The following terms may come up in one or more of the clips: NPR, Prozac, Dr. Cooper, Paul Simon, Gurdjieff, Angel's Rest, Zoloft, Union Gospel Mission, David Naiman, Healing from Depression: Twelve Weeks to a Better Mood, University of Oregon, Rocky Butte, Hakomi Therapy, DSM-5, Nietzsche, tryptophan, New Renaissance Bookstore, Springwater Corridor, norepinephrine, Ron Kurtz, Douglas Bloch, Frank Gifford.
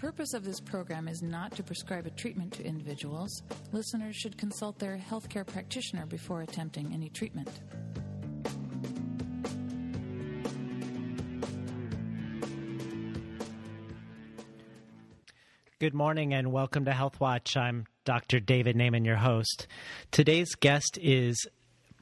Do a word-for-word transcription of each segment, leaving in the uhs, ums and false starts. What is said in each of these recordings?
purpose of this program is not to prescribe a treatment to individuals. Listeners should consult their healthcare practitioner before attempting any treatment. Good morning and welcome to Health Watch. I'm Doctor David Naiman, your host. Today's guest is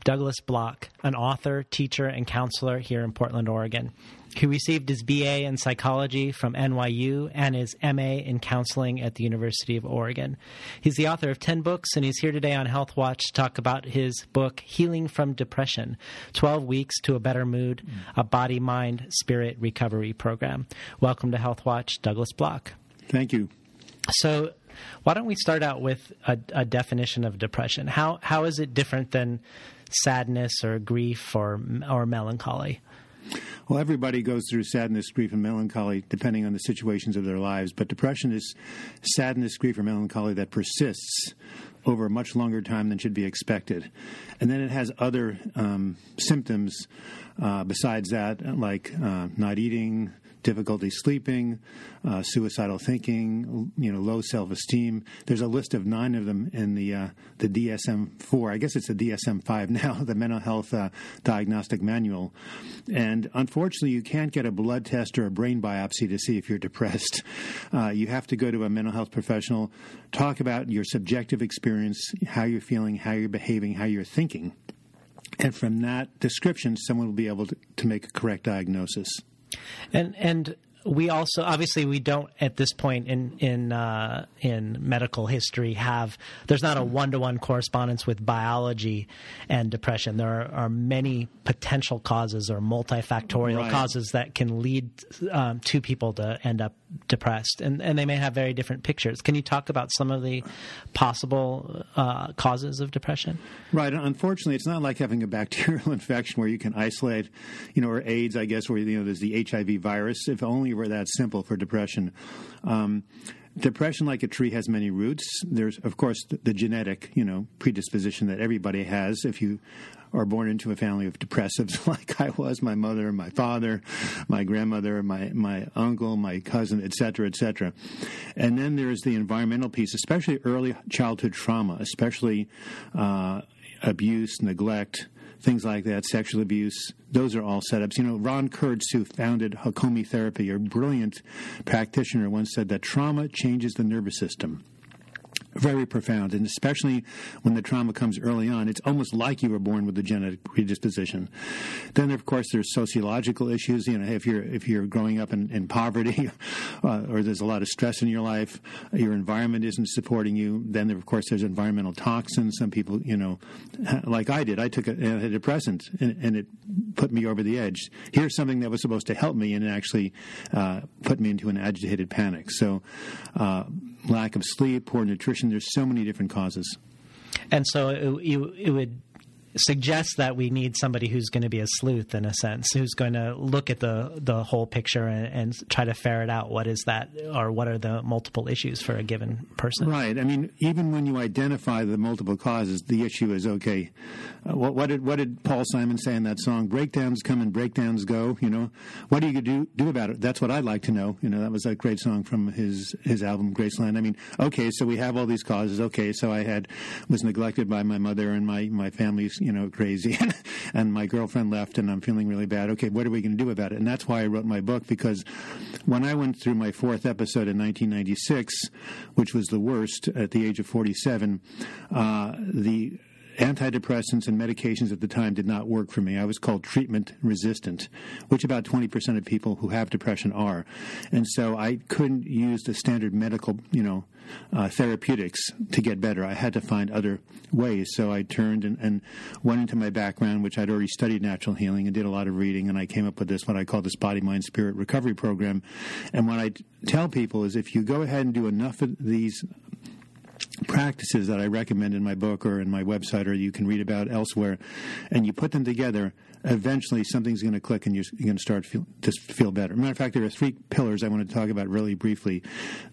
Douglas Bloch, an author, teacher, and counselor here in Portland, Oregon. He received his B A in psychology from N Y U and his M A in counseling at the University of Oregon. He's the author of ten books, and he's here today on Health Watch to talk about his book, Healing from Depression: Twelve Weeks to a Better Mood, a Body, Mind, Spirit Recovery Program. Welcome to Health Watch, Douglas Bloch. Thank you. So why don't we start out with a, a definition of depression? How how is it different than sadness or grief or or melancholy? Well, everybody goes through sadness, grief, and melancholy depending on the situations of their lives. But depression is sadness, grief, or melancholy that persists over a much longer time than should be expected. And then it has other um, symptoms uh, besides that, like uh, not eating, difficulty sleeping, uh, suicidal thinking, you know, low self-esteem. There's a list of nine of them in the uh, the D S M four. I guess it's the D S M five now, the Mental Health uh, Diagnostic Manual. And unfortunately, you can't get a blood test or a brain biopsy to see if you're depressed. Uh, you have to go to a mental health professional, talk about your subjective experience, how you're feeling, how you're behaving, how you're thinking. And from that description, someone will be able to, to make a correct diagnosis. And and we also, obviously, we don't at this point in in uh, in medical history have, there's not a one-to-one correspondence with biology and depression. There are, are many potential causes or multifactorial right. causes that can lead um, two people to end up depressed, and, and they may have very different pictures. Can you talk about some of the possible uh, causes of depression? Right. Unfortunately, it's not like having a bacterial infection where you can isolate, you know, or AIDS, I guess, where, you know, there's the H I V virus, if only it were that simple for depression. Um, Depression, like a tree, has many roots. There's, of course, the, the genetic, you know, predisposition that everybody has. If you are born into a family of depressives like I was, my mother, my father, my grandmother, my, my uncle, my cousin, et cetera, et cetera. And then there is the environmental piece, especially early childhood trauma, especially uh, abuse, neglect, things like that, sexual abuse. Those are all setups. You know, Ron Kurtz, who founded Hakomi Therapy, a brilliant practitioner, once said that trauma changes the nervous system. Very profound, and especially when the trauma comes early on, it's almost like you were born with a genetic predisposition. Then, of course, there's sociological issues. You know, if you're if you're growing up in, in poverty, uh, or there's a lot of stress in your life, your environment isn't supporting you. Then, of course, there's environmental toxins. Some people, you know, like I did, I took a, a depressant, and, and it put me over the edge. Here's something that was supposed to help me, and it actually uh, put me into an agitated panic. So, uh, lack of sleep, poor nutrition. There's so many different causes. And so it, it, it would suggest that we need somebody who's going to be a sleuth, in a sense, who's going to look at the, the whole picture and, and try to ferret out what is that, or what are the multiple issues for a given person. Right. I mean, even when you identify the multiple causes, the issue is, okay, uh, what, what did what did Paul Simon say in that song? Breakdowns come and breakdowns go, you know. What do you do do about it? That's what I'd like to know. You know, that was a great song from his, his album, Graceland. I mean, okay, so we have all these causes. Okay, so I had was neglected by my mother and my, my family's, you know, crazy, and, and my girlfriend left, and I'm feeling really bad. Okay, what are we going to do about it? And that's why I wrote my book, because when I went through my fourth episode in nineteen ninety-six, which was the worst at the age of forty-seven, uh, the antidepressants and medications at the time did not work for me. I was called treatment resistant, which about twenty percent of people who have depression are. And so I couldn't use the standard medical, you know, uh, therapeutics to get better. I had to find other ways. So I turned and, and went into my background, which I'd already studied natural healing and did a lot of reading. And I came up with this, what I call this Body, Mind, Spirit Recovery Program. And what I t- tell people is if you go ahead and do enough of these practices that I recommend in my book or in my website, or you can read about elsewhere, and you put them together, eventually something's going to click and you're going to start feel, to feel better. Matter of fact, there are three pillars I want to talk about really briefly.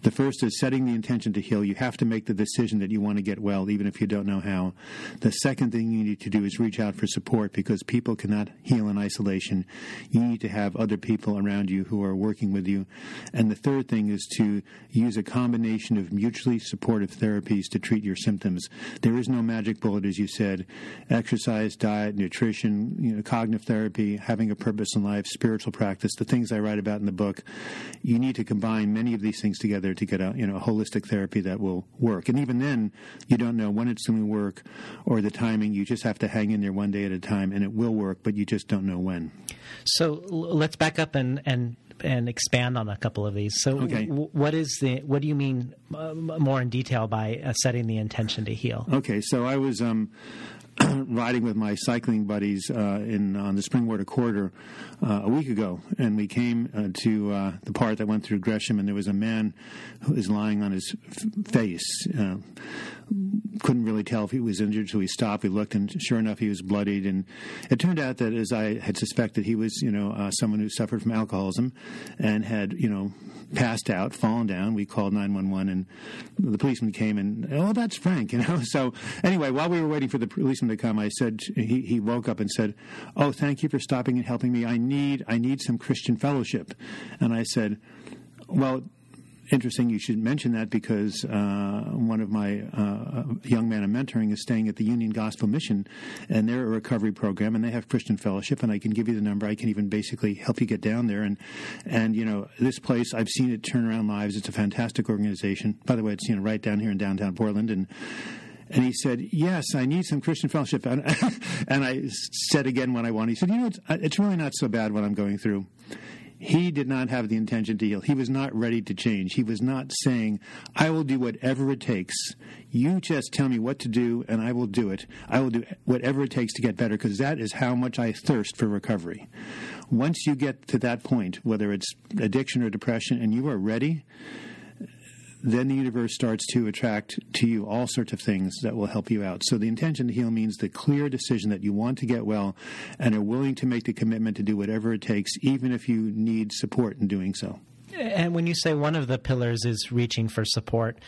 The first is setting the intention to heal. You have to make the decision that you want to get well, even if you don't know how. The second thing you need to do is reach out for support, because people cannot heal in isolation. You need to have other people around you who are working with you. And the third thing is to use a combination of mutually supportive therapies to treat your symptoms. There is no magic bullet, as you said. Exercise, diet, nutrition, you know, cognitive therapy, having a purpose in life, spiritual practice, the things I write about in the book. You need to combine many of these things together to get a, you know, a holistic therapy that will work. And even then, you don't know when it's going to work or the timing. You just have to hang in there one day at a time, and it will work, but you just don't know when. So let's back up and and, and expand on a couple of these. So okay. w- what is the what do you mean uh, more in detail by uh, setting the intention to heal? Okay, so I was um, riding with my cycling buddies uh, in on the Springwater Corridor uh, a week ago, and we came uh, to uh, the part that went through Gresham, and there was a man who was lying on his f- face. Uh, couldn't really tell if he was injured, so we stopped, we looked, and sure enough, he was bloodied. And it turned out that, as I had suspected, he was, you know, uh, someone who suffered from alcoholism and had, you know, passed out, fallen down. We called nine one one, and the policeman came, and, oh, that's Frank, you know. So anyway, while we were waiting for the policeman to come, I said, he, he woke up and said, oh, thank you for stopping and helping me. I need, I need some Christian fellowship. And I said, well, interesting you should mention that, because uh, one of my uh, young men I'm mentoring is staying at the Union Gospel Mission, and they're a recovery program, and they have Christian fellowship, and I can give you the number. I can even basically help you get down there. And, and you know, this place, I've seen it turn around lives. It's a fantastic organization. By the way, it's, you know, right down here in downtown Portland. And And he said, yes, I need some Christian fellowship. And, and I said again what I want. He said, you know, it's, it's really not so bad what I'm going through. He did not have the intention to heal. He was not ready to change. He was not saying, I will do whatever it takes. You just tell me what to do, and I will do it. I will do whatever it takes to get better, because that is how much I thirst for recovery. Once you get to that point, whether it's addiction or depression, and you are ready, then the universe starts to attract to you all sorts of things that will help you out. So the intention to heal means the clear decision that you want to get well and are willing to make the commitment to do whatever it takes, even if you need support in doing so. And when you say one of the pillars is reaching for support,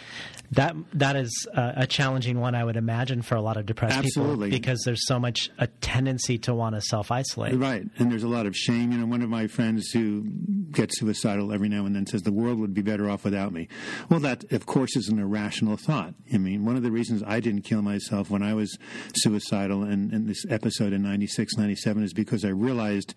that that is a, a challenging one, I would imagine, for a lot of depressed Absolutely. people, because there's so much a tendency to want to self-isolate. Right. And there's a lot of shame. You know, one of my friends who gets suicidal every now and then says, the world would be better off without me. Well, that, of course, is an irrational thought. I mean, one of the reasons I didn't kill myself when I was suicidal in, in this episode in ninety-six, ninety-seven is because I realized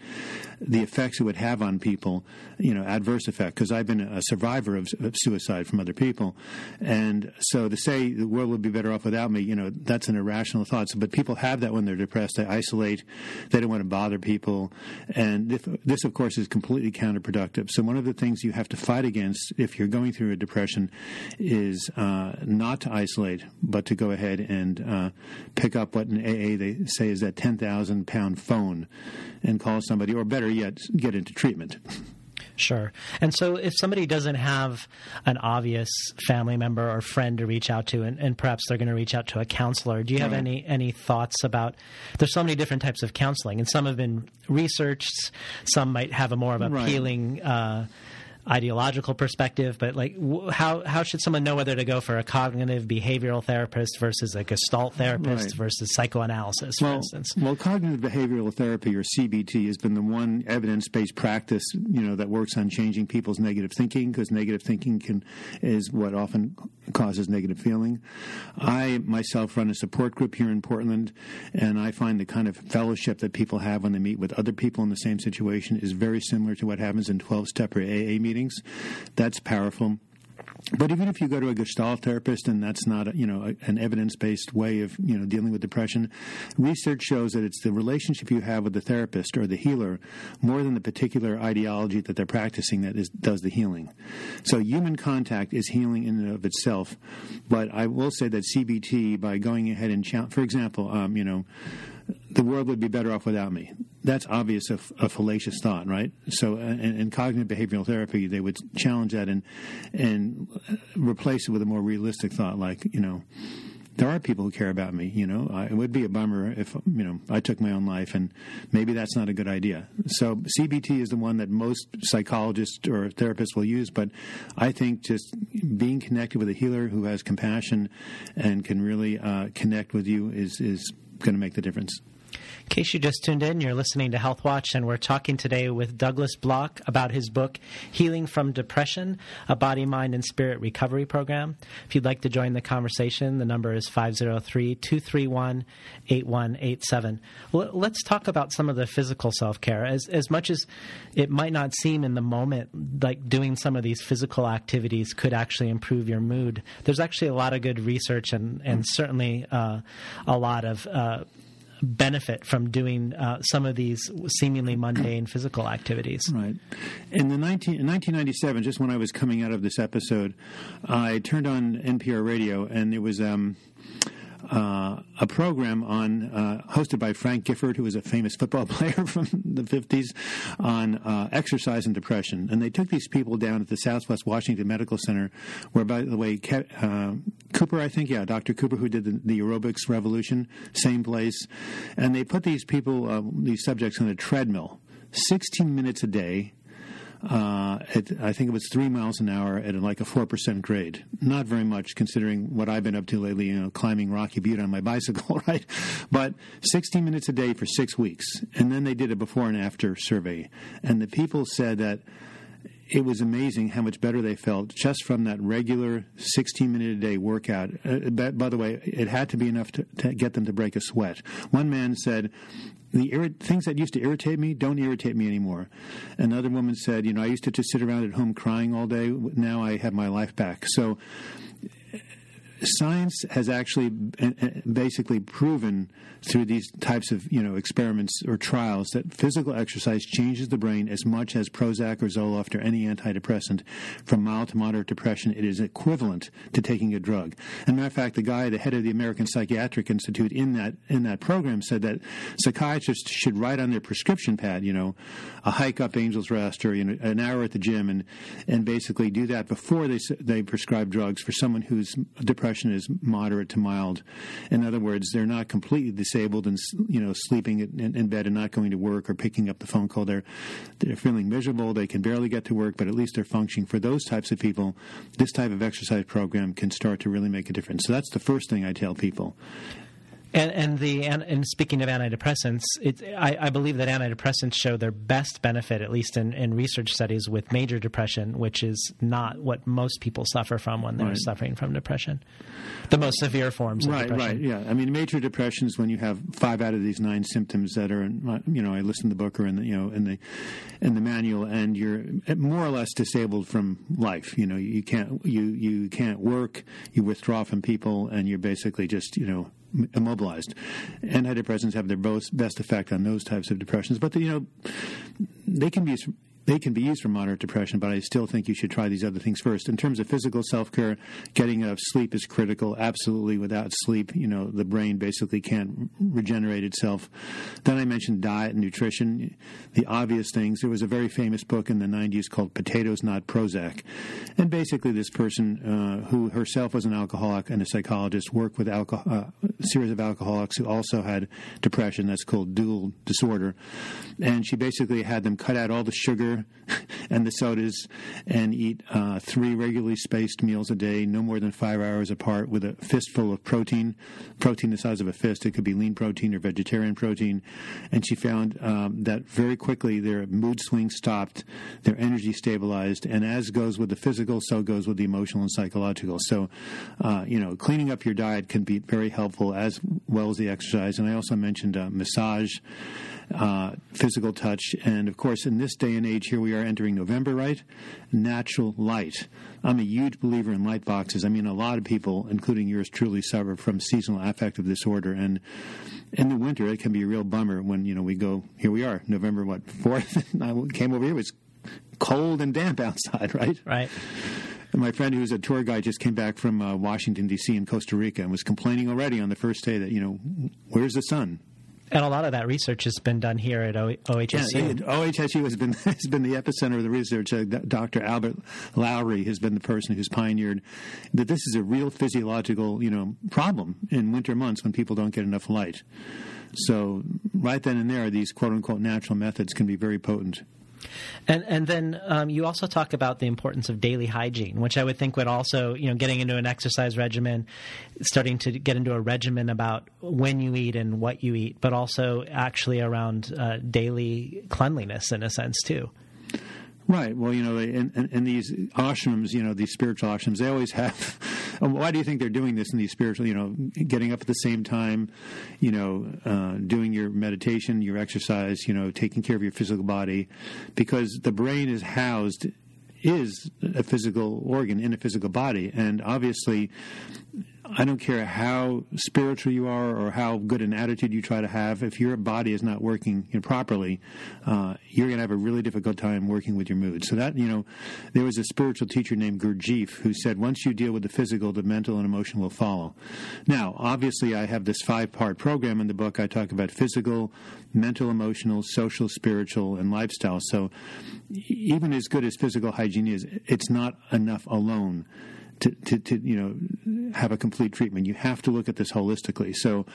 the effects it would have on people, you know, adverse effects. Because I've been a survivor of suicide from other people. And so to say the world would be better off without me, you know, that's an irrational thought. So, but people have that when they're depressed. They isolate. They don't want to bother people. And if, this, of course, is completely counterproductive. So one of the things you have to fight against if you're going through a depression is uh, not to isolate, but to go ahead and uh, pick up what in A A they say is that ten thousand pound phone and call somebody, or better yet, get into treatment. Sure. And so if somebody doesn't have an obvious family member or friend to reach out to, and, and perhaps they're going to reach out to a counselor, do you have right. any, any thoughts about – there's so many different types of counseling, and some have been researched. Some might have a more of a right. appealing uh, ideological perspective. But like w- how, how should someone know whether to go for a cognitive behavioral therapist versus a gestalt therapist right. versus psychoanalysis, for well, instance? Well, cognitive behavioral therapy, or C B T, has been the one evidence-based practice, you know, that works on changing people's negative thinking, because negative thinking can is what often causes negative feeling. I myself run a support group here in Portland, and I find the kind of fellowship that people have when they meet with other people in the same situation is very similar to what happens in twelve-step or A A meetings. Meetings. That's powerful. But even if you go to a Gestalt therapist, and that's not a, you know, a, an evidence-based way of, you know, dealing with depression, research shows that it's the relationship you have with the therapist or the healer more than the particular ideology that they're practicing that is, does the healing. So human contact is healing in and of itself. But I will say that C B T, by going ahead and, cha- for example, um, you know, the world would be better off without me. That's obvious a, a fallacious thought, right? So in, in cognitive behavioral therapy, they would challenge that and and replace it with a more realistic thought like, you know, there are people who care about me, you know. Uh, it would be a bummer if, you know, I took my own life, and maybe that's not a good idea. So C B T is the one that most psychologists or therapists will use, but I think just being connected with a healer who has compassion and can really uh, connect with you is, is going to make the difference. In case you just tuned in, you're listening to Health Watch, and we're talking today with Douglas Bloch about his book, Healing from Depression, a Body, Mind, and Spirit Recovery Program. If you'd like to join the conversation, the number is five oh three, two three one, eight one eight seven. Well, let's talk about some of the physical self-care. As, as much as it might not seem in the moment like doing some of these physical activities could actually improve your mood, there's actually a lot of good research and, and certainly uh, a lot of uh benefit from doing uh, some of these seemingly mundane physical activities. Right. In the nineteen, in nineteen ninety-seven, just when I was coming out of this episode, I turned on N P R radio, and there was um, uh, a program on uh, hosted by Frank Gifford, who was a famous football player from the fifties, on uh, exercise and depression. And they took these people down at the Southwest Washington Medical Center, where, by the way, uh, Cooper, I think, yeah, Doctor Cooper, who did the, the aerobics revolution, same place. And they put these people, uh, these subjects, on a treadmill, sixteen minutes a day. Uh, it, I think it was three miles an hour at like a four percent grade. Not very much considering what I've been up to lately, you know, climbing Rocky Butte on my bicycle, right? But sixteen minutes a day for six weeks. And then they did a before and after survey. And the people said that it was amazing how much better they felt just from that regular sixteen-minute-a-day workout. Uh, by, by the way, it had to be enough to, to get them to break a sweat. One man said, the irrit- things that used to irritate me don't irritate me anymore. Another woman said, you know, I used to just sit around at home crying all day. Now I have my life back. So science has actually basically proven through these types of, you know, experiments or trials that physical exercise changes the brain as much as Prozac or Zoloft or any antidepressant. From mild to moderate depression, it is equivalent to taking a drug. As a matter of fact, the guy, the head of the American Psychiatric Institute in that in that program said that psychiatrists should write on their prescription pad, you know, a hike up Angel's Rest or, you know, an hour at the gym, and, and basically do that before they they prescribe drugs for someone who's depressed. Is moderate to mild. In other words, they're not completely disabled and, you know, sleeping in, in bed and not going to work or picking up the phone call. They're they're feeling miserable. They can barely get to work, but at least they're functioning. For those types of people, this type of exercise program can start to really make a difference. So that's the first thing I tell people. And, and the and, and speaking of antidepressants, it, I, I believe that antidepressants show their best benefit, at least in, in research studies, with major depression, which is not what most people suffer from when they're right. suffering from depression, the most severe forms of right, depression. Right, right, yeah. I mean, major depression is when you have five out of these nine symptoms that are, in my, you know, I list in the book or in the, you know, in the in the manual, and you're more or less disabled from life. You know, you can't you you can't work, you withdraw from people, and you're basically just, you know, immobilized. Antidepressants have their best effect on those types of depressions, but, you know, they can be they can be used for moderate depression, but I still think you should try these other things first. In terms of physical self-care, getting enough sleep is critical. Absolutely. Without sleep, you know, the brain basically can't regenerate itself. Then I mentioned diet and nutrition, the obvious things. There was a very famous book in the nineties called Potatoes, Not Prozac. And basically this person uh, who herself was an alcoholic and a psychologist worked with alcohol, uh, a series of alcoholics who also had depression. That's called dual disorder. And she basically had them cut out all the sugar and the sodas and eat uh, three regularly spaced meals a day, no more than five hours apart, with a fistful of protein, protein the size of a fist. It could be lean protein or vegetarian protein. And she found um, that very quickly their mood swings stopped, their energy stabilized, and as goes with the physical, so goes with the emotional and psychological. So, uh, you know, cleaning up your diet can be very helpful, as well as the exercise. And I also mentioned uh, massage, uh, physical touch, and, of course, in this day and age, here we are entering November, right? Natural light. I'm a huge believer in light boxes. I mean, a lot of people, including yours truly, suffer from seasonal affective disorder. And in the winter, it can be a real bummer when, you know, we go, here we are, November, what, fourth? I came over here. It was cold and damp outside, right? Right. And my friend who's a tour guide just came back from uh, Washington, D C and Costa Rica, and was complaining already on the first day that, you know, where's the sun? And a lot of that research has been done here at O H S U. Yeah, O H S U has been has been the epicenter of the research. Uh, Doctor Albert Lowry has been the person who's pioneered that this is a real physiological, you know, problem in winter months when people don't get enough light. So right then and there, these quote-unquote natural methods can be very potent. And and then um, you also talk about the importance of daily hygiene, which I would think would also, you know, getting into an exercise regimen, starting to get into a regimen about when you eat and what you eat, but also actually around uh, daily cleanliness in a sense too. Right. Well, you know, and, and, and these ashrams, you know, these spiritual ashrams, they always have. Why do you think they're doing this in these spiritual, you know, getting up at the same time, you know, uh, doing your meditation, your exercise, you know, taking care of your physical body? Because the brain is housed, is a physical organ in a physical body. And obviously, I don't care how spiritual you are or how good an attitude you try to have, if your body is not working properly, uh, you're going to have a really difficult time working with your mood. So that, you know, there was a spiritual teacher named Gurdjieff who said, once you deal with the physical, the mental and emotional will follow. Now, obviously, I have this five-part program in the book. I talk about physical, mental, emotional, social, spiritual, and lifestyle. So even as good as physical hygiene is, it's not enough alone To, to, to, you know, have a complete treatment. You have to look at this holistically. So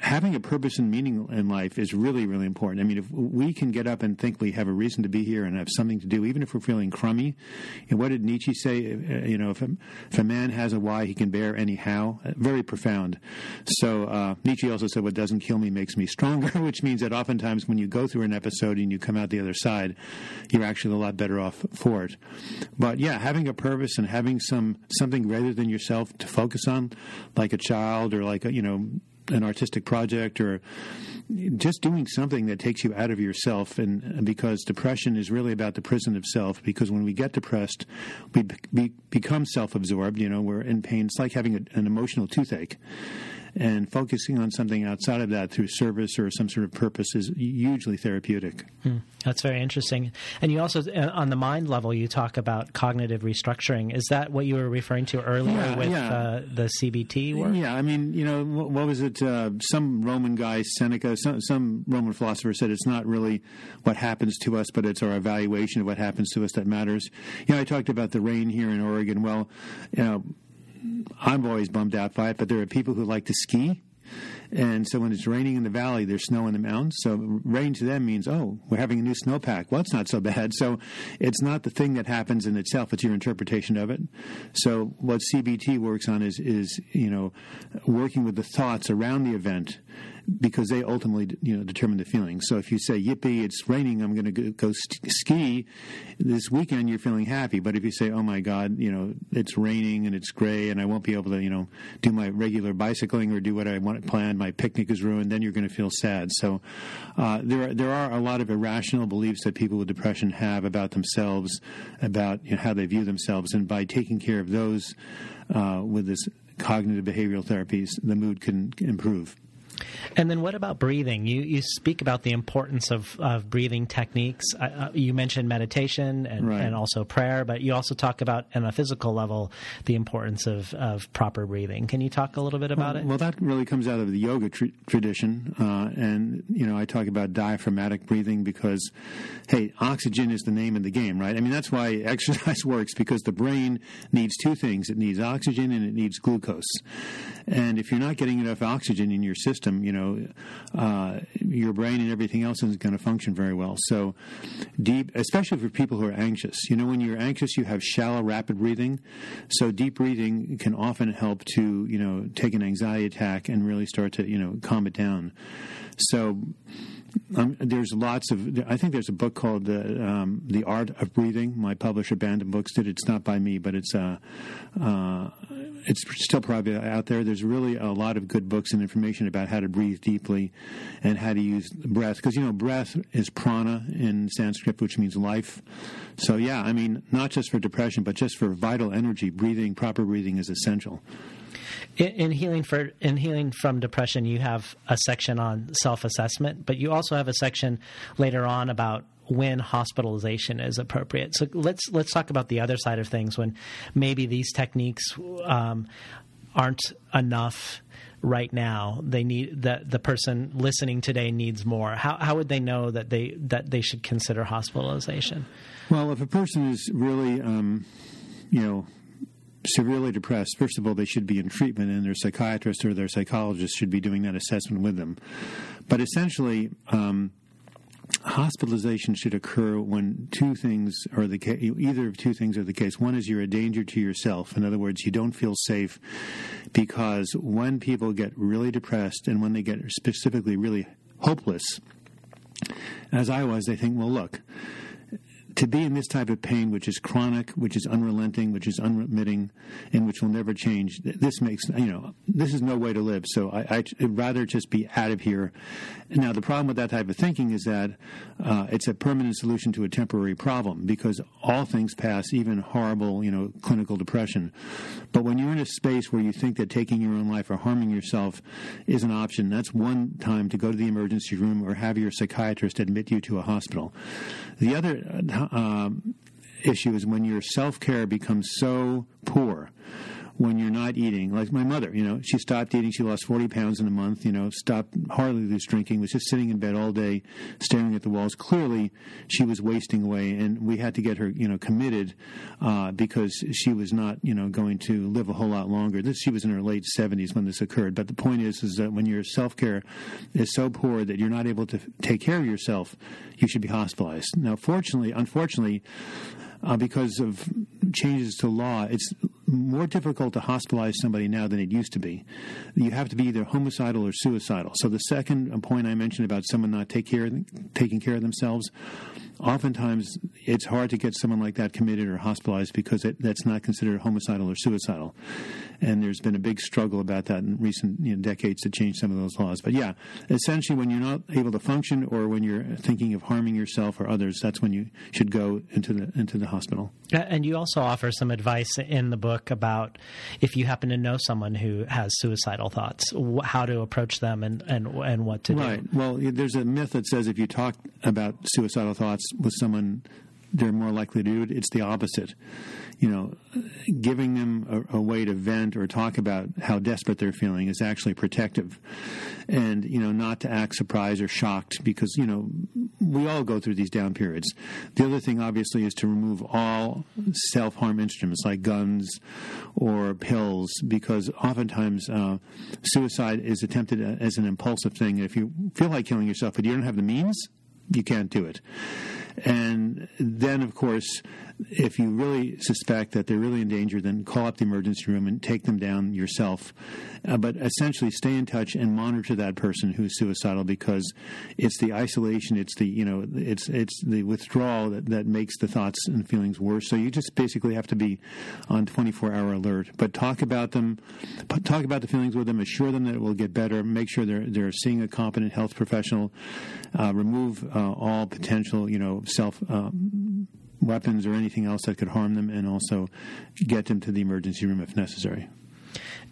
having a purpose and meaning in life is really, really important. I mean, if we can get up and think we have a reason to be here and have something to do, even if we're feeling crummy. And what did Nietzsche say? You know, if a, if a man has a why, he can bear any how. Very profound. So uh, Nietzsche also said, what doesn't kill me makes me stronger, which means that oftentimes when you go through an episode and you come out the other side, you're actually a lot better off for it. But, yeah, having a purpose and having some... something rather than yourself to focus on, like a child or like, a, you know, an artistic project or just doing something that takes you out of yourself. And because depression is really about the prison of self, because when we get depressed, we, be, we become self-absorbed. You know, we're in pain. It's like having a, an emotional toothache. And focusing on something outside of that through service or some sort of purpose is hugely therapeutic. Hmm. That's very interesting. And you also, on the mind level, you talk about cognitive restructuring. Is that what you were referring to earlier yeah, with yeah. Uh, the C B T work? Yeah, I mean, you know, what was it? Uh, some Roman guy, Seneca, some, some Roman philosopher said it's not really what happens to us, but it's our evaluation of what happens to us that matters. You know, I talked about the rain here in Oregon. Well, you know, I'm always bummed out by it, but there are people who like to ski. And so when it's raining in the valley, there's snow in the mountains. So rain to them means, oh, we're having a new snowpack. Well, it's not so bad. So it's not the thing that happens in itself. It's your interpretation of it. So what C B T works on is, is you know, working with the thoughts around the event, because they ultimately, you know, determine the feeling. So if you say, yippee, it's raining, I'm going to go st- ski this weekend, you're feeling happy. But if you say, oh, my God, you know, it's raining and it's gray and I won't be able to, you know, do my regular bicycling or do what I want planned, my picnic is ruined, then you're going to feel sad. So uh, there are, there are a lot of irrational beliefs that people with depression have about themselves, about, you know, how they view themselves. And by taking care of those uh, with this cognitive behavioral therapies, the mood can improve. And then what about breathing? You you speak about the importance of, of breathing techniques. Uh, you mentioned meditation and, right. and also prayer, but you also talk about, on a physical level, the importance of, of proper breathing. Can you talk a little bit about well, it? Well, that really comes out of the yoga tr- tradition. Uh, and, you know, I talk about diaphragmatic breathing because, hey, oxygen is the name of the game, right? I mean, that's why exercise works, because the brain needs two things. It needs oxygen and it needs glucose. And if you're not getting enough oxygen in your system, you know, uh, your brain and everything else isn't going to function very well. So deep, especially for people who are anxious. You know, when you're anxious, you have shallow, rapid breathing. So deep breathing can often help to, you know, take an anxiety attack and really start to, you know, calm it down. So um, there's lots of, I think there's a book called uh, um, The Art of Breathing. My publisher, Bantam Books, did it. It's not by me, but it's uh, uh, it's still probably out there. There's really a lot of good books and information about how to breathe deeply and how to use breath. Because, you know, breath is prana in Sanskrit, which means life. So, yeah, I mean, not just for depression, but just for vital energy, breathing, proper breathing is essential. In, in healing for in healing from depression, you have a section on self-assessment, but you also have a section later on about when hospitalization is appropriate. So let's let's talk about the other side of things when maybe these techniques um, aren't enough right now. They need that the person listening today needs more. How how would they know that they that they should consider hospitalization? Well, if a person is really, um, you know, severely depressed, first of all, they should be in treatment, and their psychiatrist or their psychologist should be doing that assessment with them. But essentially, um, hospitalization should occur when two things are the case, either of two things are the case. One is you're a danger to yourself. In other words, you don't feel safe, because when people get really depressed and when they get specifically really hopeless, as I was, they think, well, look, to be in this type of pain, which is chronic, which is unrelenting, which is unremitting, and which will never change, this makes, you know, this is no way to live, so I, I'd rather just be out of here. Now, the problem with that type of thinking is that uh, it's a permanent solution to a temporary problem, because all things pass, even horrible, you know, clinical depression. But when you're in a space where you think that taking your own life or harming yourself is an option, that's one time to go to the emergency room or have your psychiatrist admit you to a hospital. The other Um, issue is when your self-care becomes so poor, when you're not eating. Like my mother, you know, she stopped eating. She lost forty pounds in a month, you know, stopped hardly loose drinking, was just sitting in bed all day staring at the walls. Clearly, she was wasting away, and we had to get her, you know, committed uh, because she was not, you know, going to live a whole lot longer. This, she was in her late seventies when this occurred. But the point is, is that when your self-care is so poor that you're not able to take care of yourself, you should be hospitalized. Now, fortunately, unfortunately, uh, because of changes to law, it's more difficult to hospitalize somebody now than it used to be. You have to be either homicidal or suicidal. So the second point I mentioned about someone not take care, taking care of themselves, oftentimes it's hard to get someone like that committed or hospitalized because it, that's not considered homicidal or suicidal. And there's been a big struggle about that in recent you know, decades to change some of those laws. But yeah, essentially when you're not able to function or when you're thinking of harming yourself or others, that's when you should go into the into the hospital. And you also offer some advice in the book about if you happen to know someone who has suicidal thoughts, how to approach them and, and, and what to do. Right. Well, there's a myth that says if you talk about suicidal thoughts with someone, they're more likely to do it. It's the opposite. You know, giving them a, a way to vent or talk about how desperate they're feeling is actually protective. And, you know, not to act surprised or shocked because, you know, we all go through these down periods. The other thing, obviously, is to remove all self-harm instruments like guns or pills because oftentimes uh, suicide is attempted as an impulsive thing. And if you feel like killing yourself but you don't have the means, you can't do it. And then, of course, if you really suspect that they're really in danger, then call up the emergency room and take them down yourself. Uh, but essentially stay in touch and monitor that person who's suicidal because it's the isolation, it's the, you know, it's it's the withdrawal that, that makes the thoughts and feelings worse. So you just basically have to be on twenty-four hour alert. But talk about them, talk about the feelings with them, assure them that it will get better, make sure they're, they're seeing a competent health professional, uh, remove uh, all potential, you know, self um, weapons or anything else that could harm them, and also get them to the emergency room if necessary.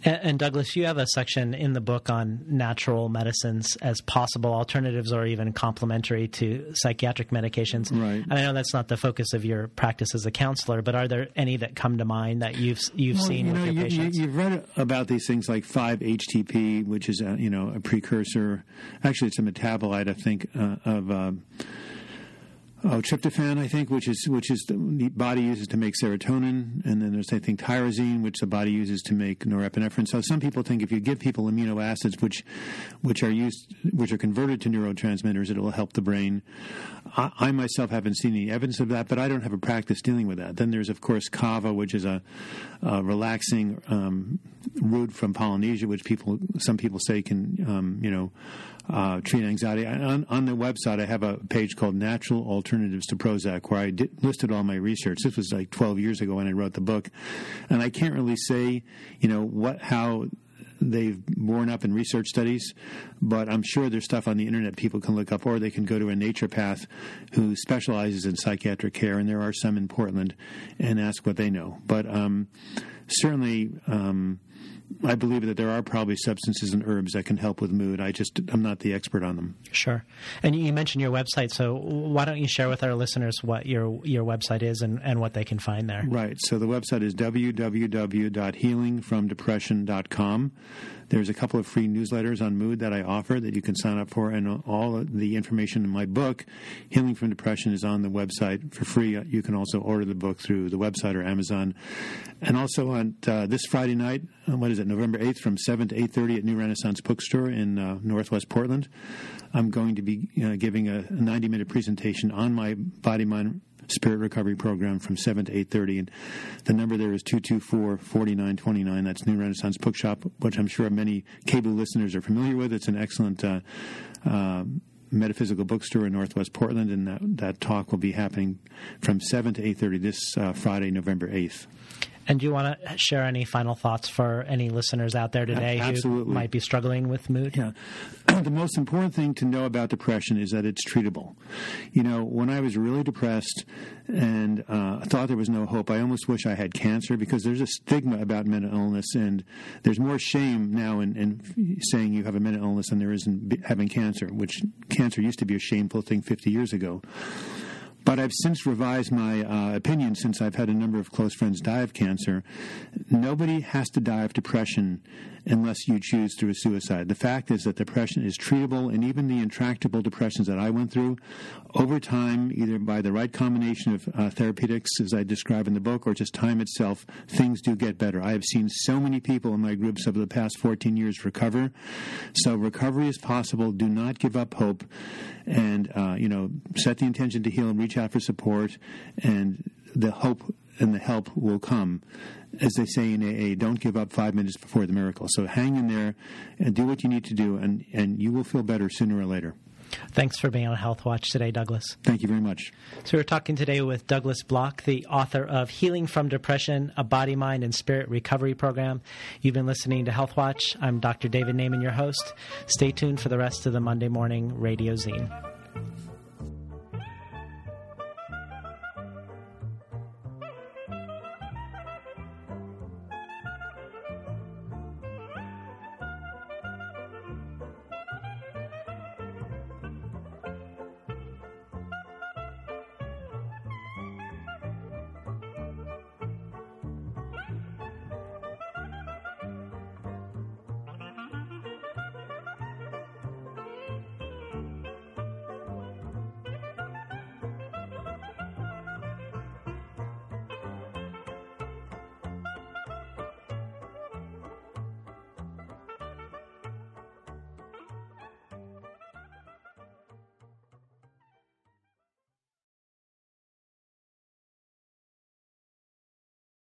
And, and Douglas, you have a section in the book on natural medicines as possible alternatives or even complementary to psychiatric medications. Right. And I know that's not the focus of your practice as a counselor, but are there any that come to mind that you've you've well, seen you with know, your you, patients? You, you've read about these things like five H T P, which is a, you know a precursor. Actually, it's a metabolite, I think, uh, of. Uh, Oh, tryptophan, I think, which is which is the, the body uses to make serotonin, and then there's I think tyrosine, which the body uses to make norepinephrine. So some people think if you give people amino acids, which which are used, which are converted to neurotransmitters, it will help the brain. I, I myself haven't seen any evidence of that, but I don't have a practice dealing with that. Then there's of course kava, which is a, a relaxing um, root from Polynesia, which people some people say can um, you know. Uh, treat anxiety. On, on the website, I have a page called Natural Alternatives to Prozac, where I did, listed all my research. This was like twelve years ago when I wrote the book. And I can't really say, you know, what how they've borne up in research studies, but I'm sure there's stuff on the internet people can look up, or they can go to a naturopath who specializes in psychiatric care, and there are some in Portland, and ask what they know. But um, certainly um, I believe that there are probably substances and herbs that can help with mood. I just I'm not the expert on them. Sure. And you mentioned your website, so why don't you share with our listeners what your your website is and, and what they can find there? Right. So the website is w w w dot healing from depression dot com. There's a couple of free newsletters on mood that I offer that you can sign up for, and all the information in my book, Healing from Depression, is on the website for free. You can also order the book through the website or Amazon. And also on uh, this Friday night, what is it, November eighth, from seven to eight thirty at New Renaissance Bookstore in uh, Northwest Portland, I'm going to be uh, giving a ninety-minute presentation on my body, mind, Spirit Recovery Program from seven to eight thirty, and the number there is two two four, four nine two nine. That's New Renaissance Bookshop, which I'm sure many cable listeners are familiar with. It's an excellent uh, uh, metaphysical bookstore in Northwest Portland, and that, that talk will be happening from seven to eight thirty this uh, Friday, November eighth. And do you want to share any final thoughts for any listeners out there today Absolutely. Who might be struggling with mood? Yeah. The most important thing to know about depression is that it's treatable. You know, when I was really depressed and uh, thought there was no hope, I almost wish I had cancer, because there's a stigma about mental illness, and there's more shame now in, in saying you have a mental illness than there is in having cancer, which cancer used to be a shameful thing fifty years ago. But I've since revised my uh, opinion, since I've had a number of close friends die of cancer. Nobody has to die of depression unless you choose through suicide. The fact is that depression is treatable, and even the intractable depressions that I went through, over time, either by the right combination of uh, therapeutics, as I describe in the book, or just time itself, things do get better. I have seen so many people in my groups over the past fourteen years recover. So recovery is possible. Do not give up hope, and uh, you know, set the intention to heal and reach out for support, and the hope and the help will come. As they say in A A, don't give up five minutes before the miracle. So hang in there and do what you need to do, and, and you will feel better sooner or later. Thanks for being on Health Watch today, Douglas. Thank you very much. So we're talking today with Douglas Bloch, the author of Healing from Depression, a Body, Mind, and Spirit Recovery Program. You've been listening to Health Watch. I'm Doctor David Naiman, your host. Stay tuned for the rest of the Monday Morning Radio Zine.